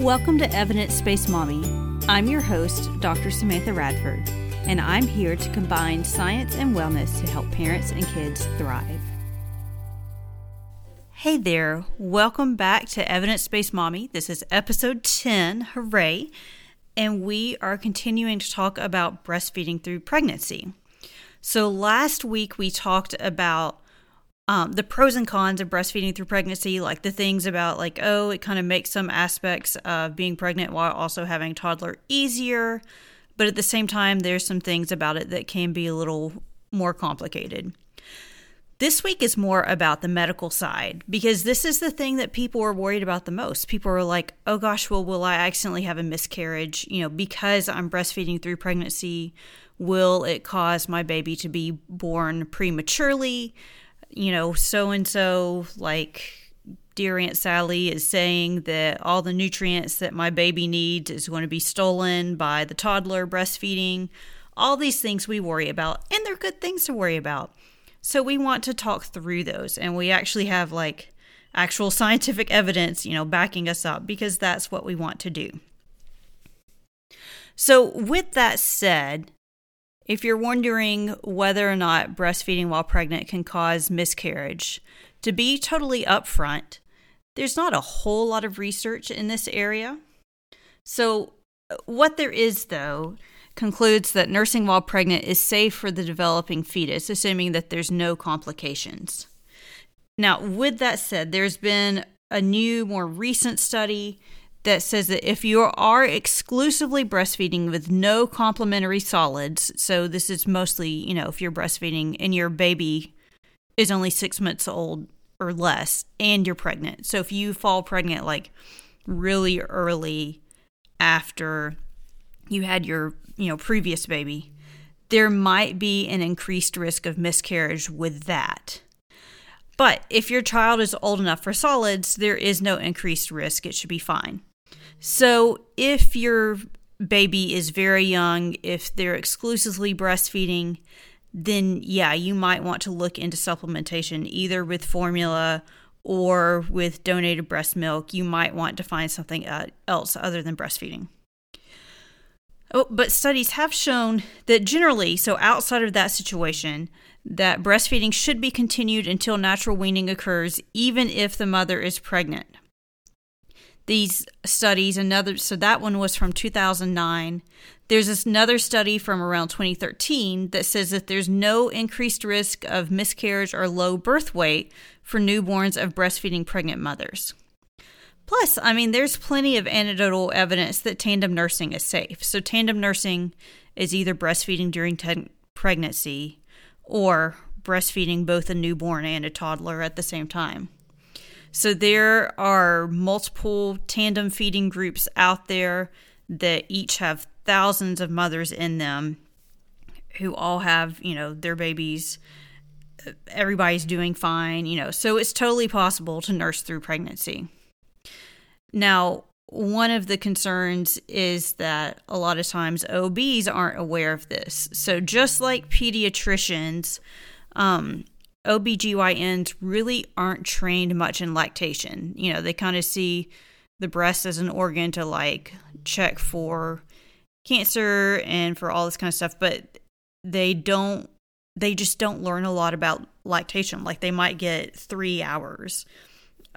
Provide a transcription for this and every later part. Welcome to Evidence-Based Mommy. I'm your host, Dr. Samantha Radford, and I'm here to combine science and wellness to help parents and kids thrive. Hey there, welcome back to Evidence-Based Mommy. This is episode 10, hooray, and we are continuing to talk about breastfeeding through pregnancy. So last week we talked about the pros and cons of breastfeeding through pregnancy, like the things about like, oh, it kind of makes some aspects of being pregnant while also having a toddler easier. But at the same time, there's some things about it that can be a little more complicated. This week is more about the medical side, because this is the thing that people are worried about the most. People are like, oh gosh, well, will I accidentally have a miscarriage? You know, because I'm breastfeeding through pregnancy, will it cause my baby to be born prematurely? You know, so-and-so, like dear Aunt Sally is saying that all the nutrients that my baby needs is going to be stolen by the toddler breastfeeding. All these things we worry about, and they're good things to worry about. So we want to talk through those, and we actually have like actual scientific evidence, you know, backing us up, because that's what we want to do. So with that said, if you're wondering whether or not breastfeeding while pregnant can cause miscarriage, to be totally upfront, there's not a whole lot of research in this area. So what there is, though, concludes that nursing while pregnant is safe for the developing fetus, assuming that there's no complications. Now, with that said, there's been a new, more recent study that says that if you are exclusively breastfeeding with no complementary solids, so this is mostly, you know, if you're breastfeeding and your baby is only 6 months old or less and you're pregnant. So if you fall pregnant like really early after you had your, you know, previous baby, there might be an increased risk of miscarriage with that. But if your child is old enough for solids, there is no increased risk. It should be fine. So if your baby is very young, if they're exclusively breastfeeding, then yeah, you might want to look into supplementation either with formula or with donated breast milk. You might want to find something else other than breastfeeding. Oh, but studies have shown that generally, so outside of that situation, that breastfeeding should be continued until natural weaning occurs, even if the mother is pregnant. These studies, so that one was from 2009. There's another study from around 2013 that says that there's no increased risk of miscarriage or low birth weight for newborns of breastfeeding pregnant mothers. Plus, I mean, there's plenty of anecdotal evidence that tandem nursing is safe. So tandem nursing is either breastfeeding during pregnancy or breastfeeding both a newborn and a toddler at the same time. So there are multiple tandem feeding groups out there that each have thousands of mothers in them who all have, you know, their babies. Everybody's doing fine, you know. So it's totally possible to nurse through pregnancy. Now, one of the concerns is that a lot of times OBs aren't aware of this. So just like pediatricians, OBGYNs really aren't trained much in lactation. You know, they kind of see the breast as an organ to like check for cancer and for all this kind of stuff, but they just don't learn a lot about lactation. Like they might get 3 hours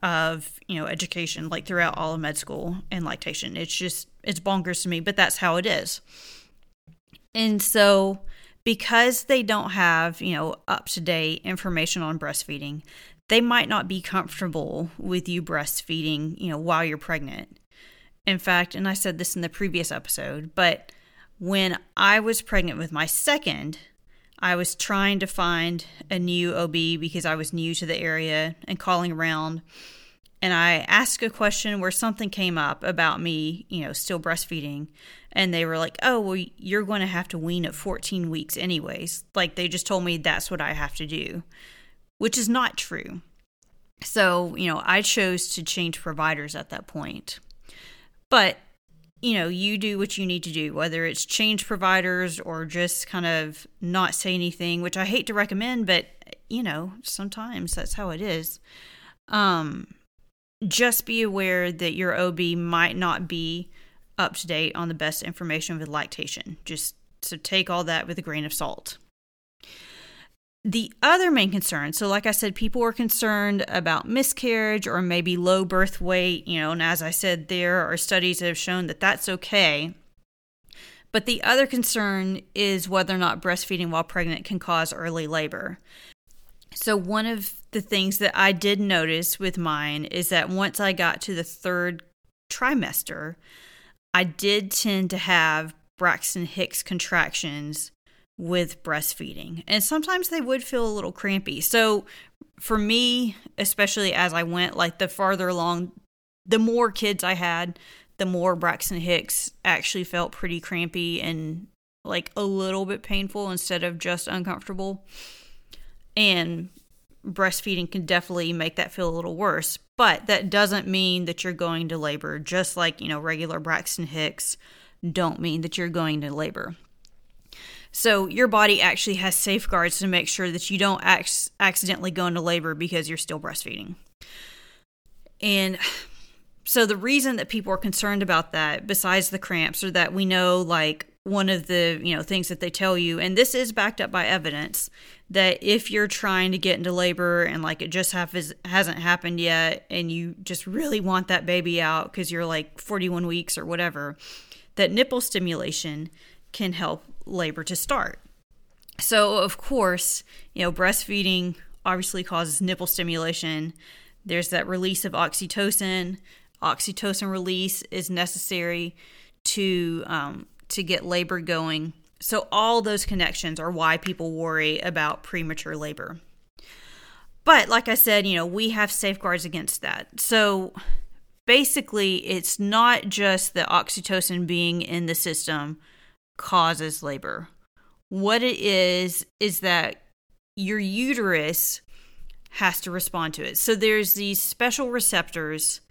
of, you know, education, like throughout all of med school and lactation. It's bonkers to me, but that's how it is. And so because they don't have, you know, up-to-date information on breastfeeding, they might not be comfortable with you breastfeeding, you know, while you're pregnant. In fact, and I said this in the previous episode, but when I was pregnant with my second, I was trying to find a new OB because I was new to the area and calling around. And I asked a question where something came up about me, you know, still breastfeeding. And they were like, oh, well, you're going to have to wean at 14 weeks anyways. Like they just told me that's what I have to do, which is not true. So, you know, I chose to change providers at that point. But, you know, you do what you need to do, whether it's change providers or just kind of not say anything, which I hate to recommend, but, you know, sometimes that's how it is. just be aware that your OB might not be up to date on the best information with lactation. Just so take all that with a grain of salt. The other main concern, so like I said, people were concerned about miscarriage or maybe low birth weight, and as I said, there are studies that have shown that that's okay. But the other concern is whether or not breastfeeding while pregnant can cause early labor. So one of the things that I did notice with mine is that once I got to the third trimester, I did tend to have Braxton Hicks contractions with breastfeeding. And sometimes they would feel a little crampy. So for me, especially as I went, like the farther along, the more kids I had, the more Braxton Hicks actually felt pretty crampy and like a little bit painful instead of just uncomfortable. And breastfeeding can definitely make that feel a little worse. But that doesn't mean that you're going to labor. Just like, regular Braxton Hicks don't mean that you're going to labor. So your body actually has safeguards to make sure that you don't accidentally go into labor because you're still breastfeeding. And so the reason that people are concerned about that, besides the cramps, are that we know, like, one of the, things that they tell you, and this is backed up by evidence, that if you're trying to get into labor and, like, it just hasn't happened yet and you just really want that baby out because you're, like, 41 weeks or whatever, that nipple stimulation can help labor to start. So of course, breastfeeding obviously causes nipple stimulation. There's that release of oxytocin. Oxytocin release is necessary to get labor going. So all those connections are why people worry about premature labor. But like I said, we have safeguards against that. So basically, it's not just the oxytocin being in the system causes labor. What it is that your uterus has to respond to it. So there's these special receptors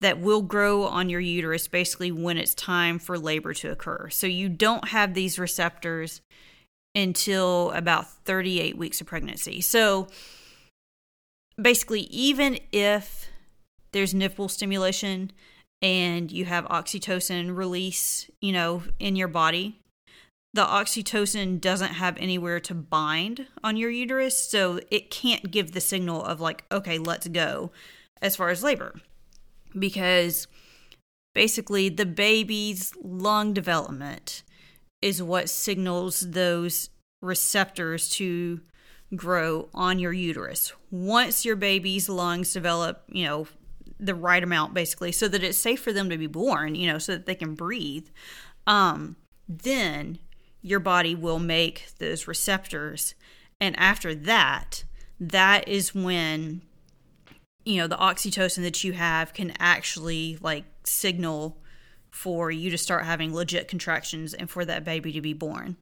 that will grow on your uterus basically when it's time for labor to occur. So you don't have these receptors until about 38 weeks of pregnancy. So basically, even if there's nipple stimulation and you have oxytocin release, in your body, the oxytocin doesn't have anywhere to bind on your uterus, so it can't give the signal of like, okay, let's go as far as labor. Because basically the baby's lung development is what signals those receptors to grow on your uterus. Once your baby's lungs develop, the right amount basically, so that it's safe for them to be born, so that they can breathe, then your body will make those receptors. And after that, that is when, the oxytocin that you have can actually like signal for you to start having legit contractions and for that baby to be born.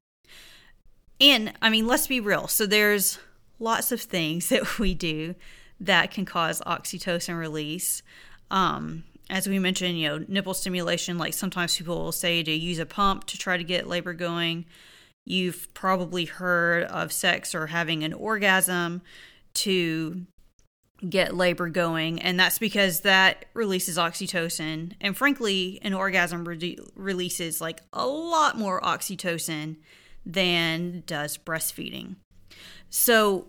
And I mean, let's be real. So there's lots of things that we do that can cause oxytocin release. As we mentioned, nipple stimulation, like sometimes people will say to use a pump to try to get labor going. You've probably heard of sex or having an orgasm to get labor going. And that's because that releases oxytocin. And frankly, an orgasm releases like a lot more oxytocin than does breastfeeding. So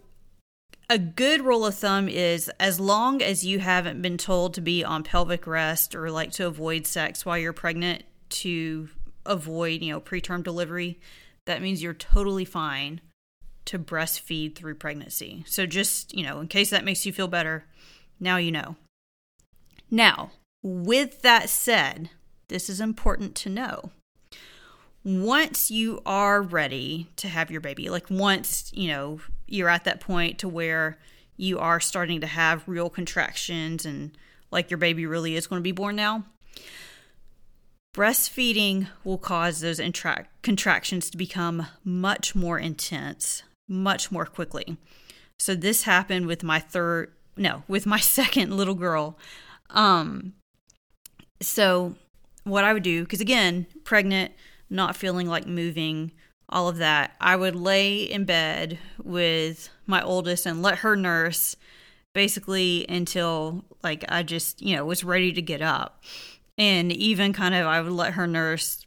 a good rule of thumb is, as long as you haven't been told to be on pelvic rest or like to avoid sex while you're pregnant to avoid, preterm delivery, that means you're totally fine to breastfeed through pregnancy. So just, in case that makes you feel better, now you know. Now, with that said, this is important to know. Once you are ready to have your baby, like once, you're at that point to where you are starting to have real contractions and like your baby really is going to be born now, breastfeeding will cause those contractions to become much more intense, much more quickly. So this happened with my second little girl. So what I would do, because again, pregnant, not feeling like moving, all of that, I would lay in bed with my oldest and let her nurse basically until like I just, you know, was ready to get up. And even kind of I would let her nurse,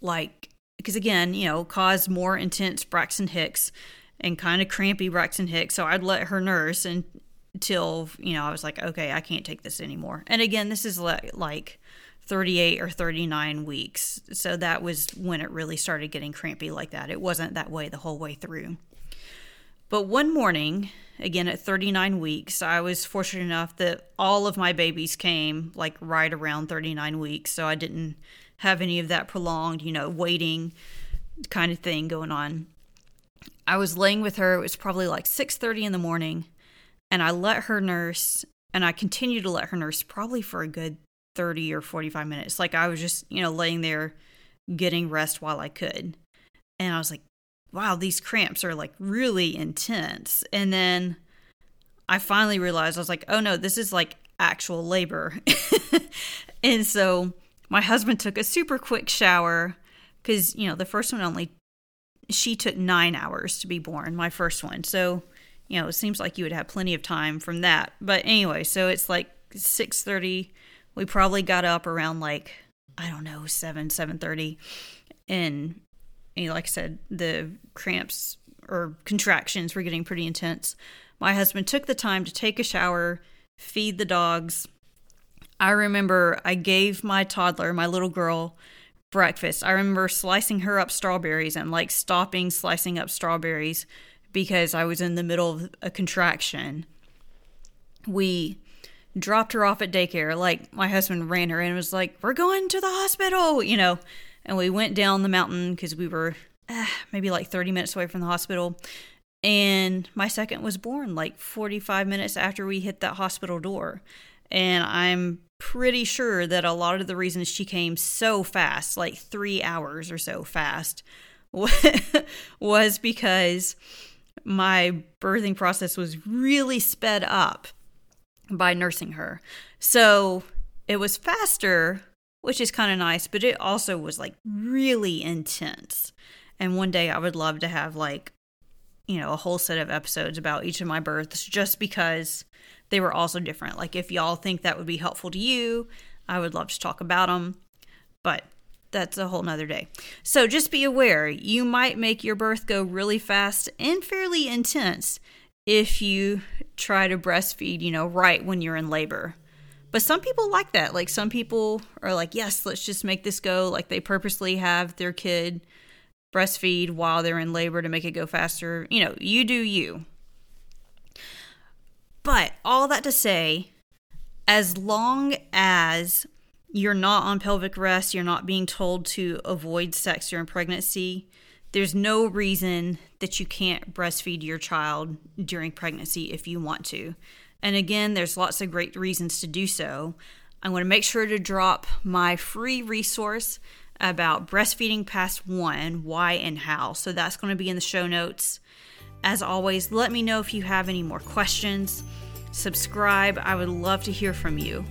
like, because again, you know, caused more intense Braxton Hicks and kind of crampy Braxton Hicks. So I'd let her nurse until, you know, I was like, okay, I can't take this anymore. And again, this is like 38 or 39 weeks. So that was when it really started getting crampy like that. It wasn't that way the whole way through. But one morning, again at 39 weeks, I was fortunate enough that all of my babies came like right around 39 weeks. So I didn't have any of that prolonged, you know, waiting kind of thing going on. I was laying with her. It was probably like 6:30 in the morning, and I let her nurse, and I continued to let her nurse probably for a good 30 or 45 minutes. Like I was just, you know, laying there getting rest while I could. And I was like, wow, these cramps are like really intense. And then I finally realized, I was like, oh no, this is like actual labor. And so my husband took a super quick shower because, you know, the first one only, she took 9 hours to be born, my first one. So, you know, it seems like you would have plenty of time from that. But anyway, so it's like 6:30. We probably got up around like, I don't know, 7:30. And like I said, the cramps or contractions were getting pretty intense. My husband took the time to take a shower, feed the dogs. I remember I gave my toddler, my little girl, breakfast. I remember slicing her up strawberries and like stopping slicing up strawberries because I was in the middle of a contraction. We dropped her off at daycare. Like my husband ran her and was like, we're going to the hospital, you know. And we went down the mountain because we were maybe like 30 minutes away from the hospital. And my second was born like 45 minutes after we hit that hospital door. And I'm pretty sure that a lot of the reasons she came so fast, like 3 hours or so fast, was because my birthing process was really sped up by nursing her. So it was faster, which is kind of nice, but it also was like really intense. And one day I would love to have like, you know, a whole set of episodes about each of my births just because they were also different. Like if y'all think that would be helpful to you, I would love to talk about them, but that's a whole nother day. So just be aware, you might make your birth go really fast and fairly intense if you try to breastfeed, you know, right when you're in labor. But some people like that. Like some people are like, yes, let's just make this go. Like they purposely have their kid breastfeed while they're in labor to make it go faster. You know, you do you. But all that to say, as long as you're not on pelvic rest, you're not being told to avoid sex during pregnancy, there's no reason that you can't breastfeed your child during pregnancy if you want to. And again, there's lots of great reasons to do so. I'm going to make sure to drop my free resource about breastfeeding past 1, why and how. So that's going to be in the show notes. As always, let me know if you have any more questions. Subscribe. I would love to hear from you.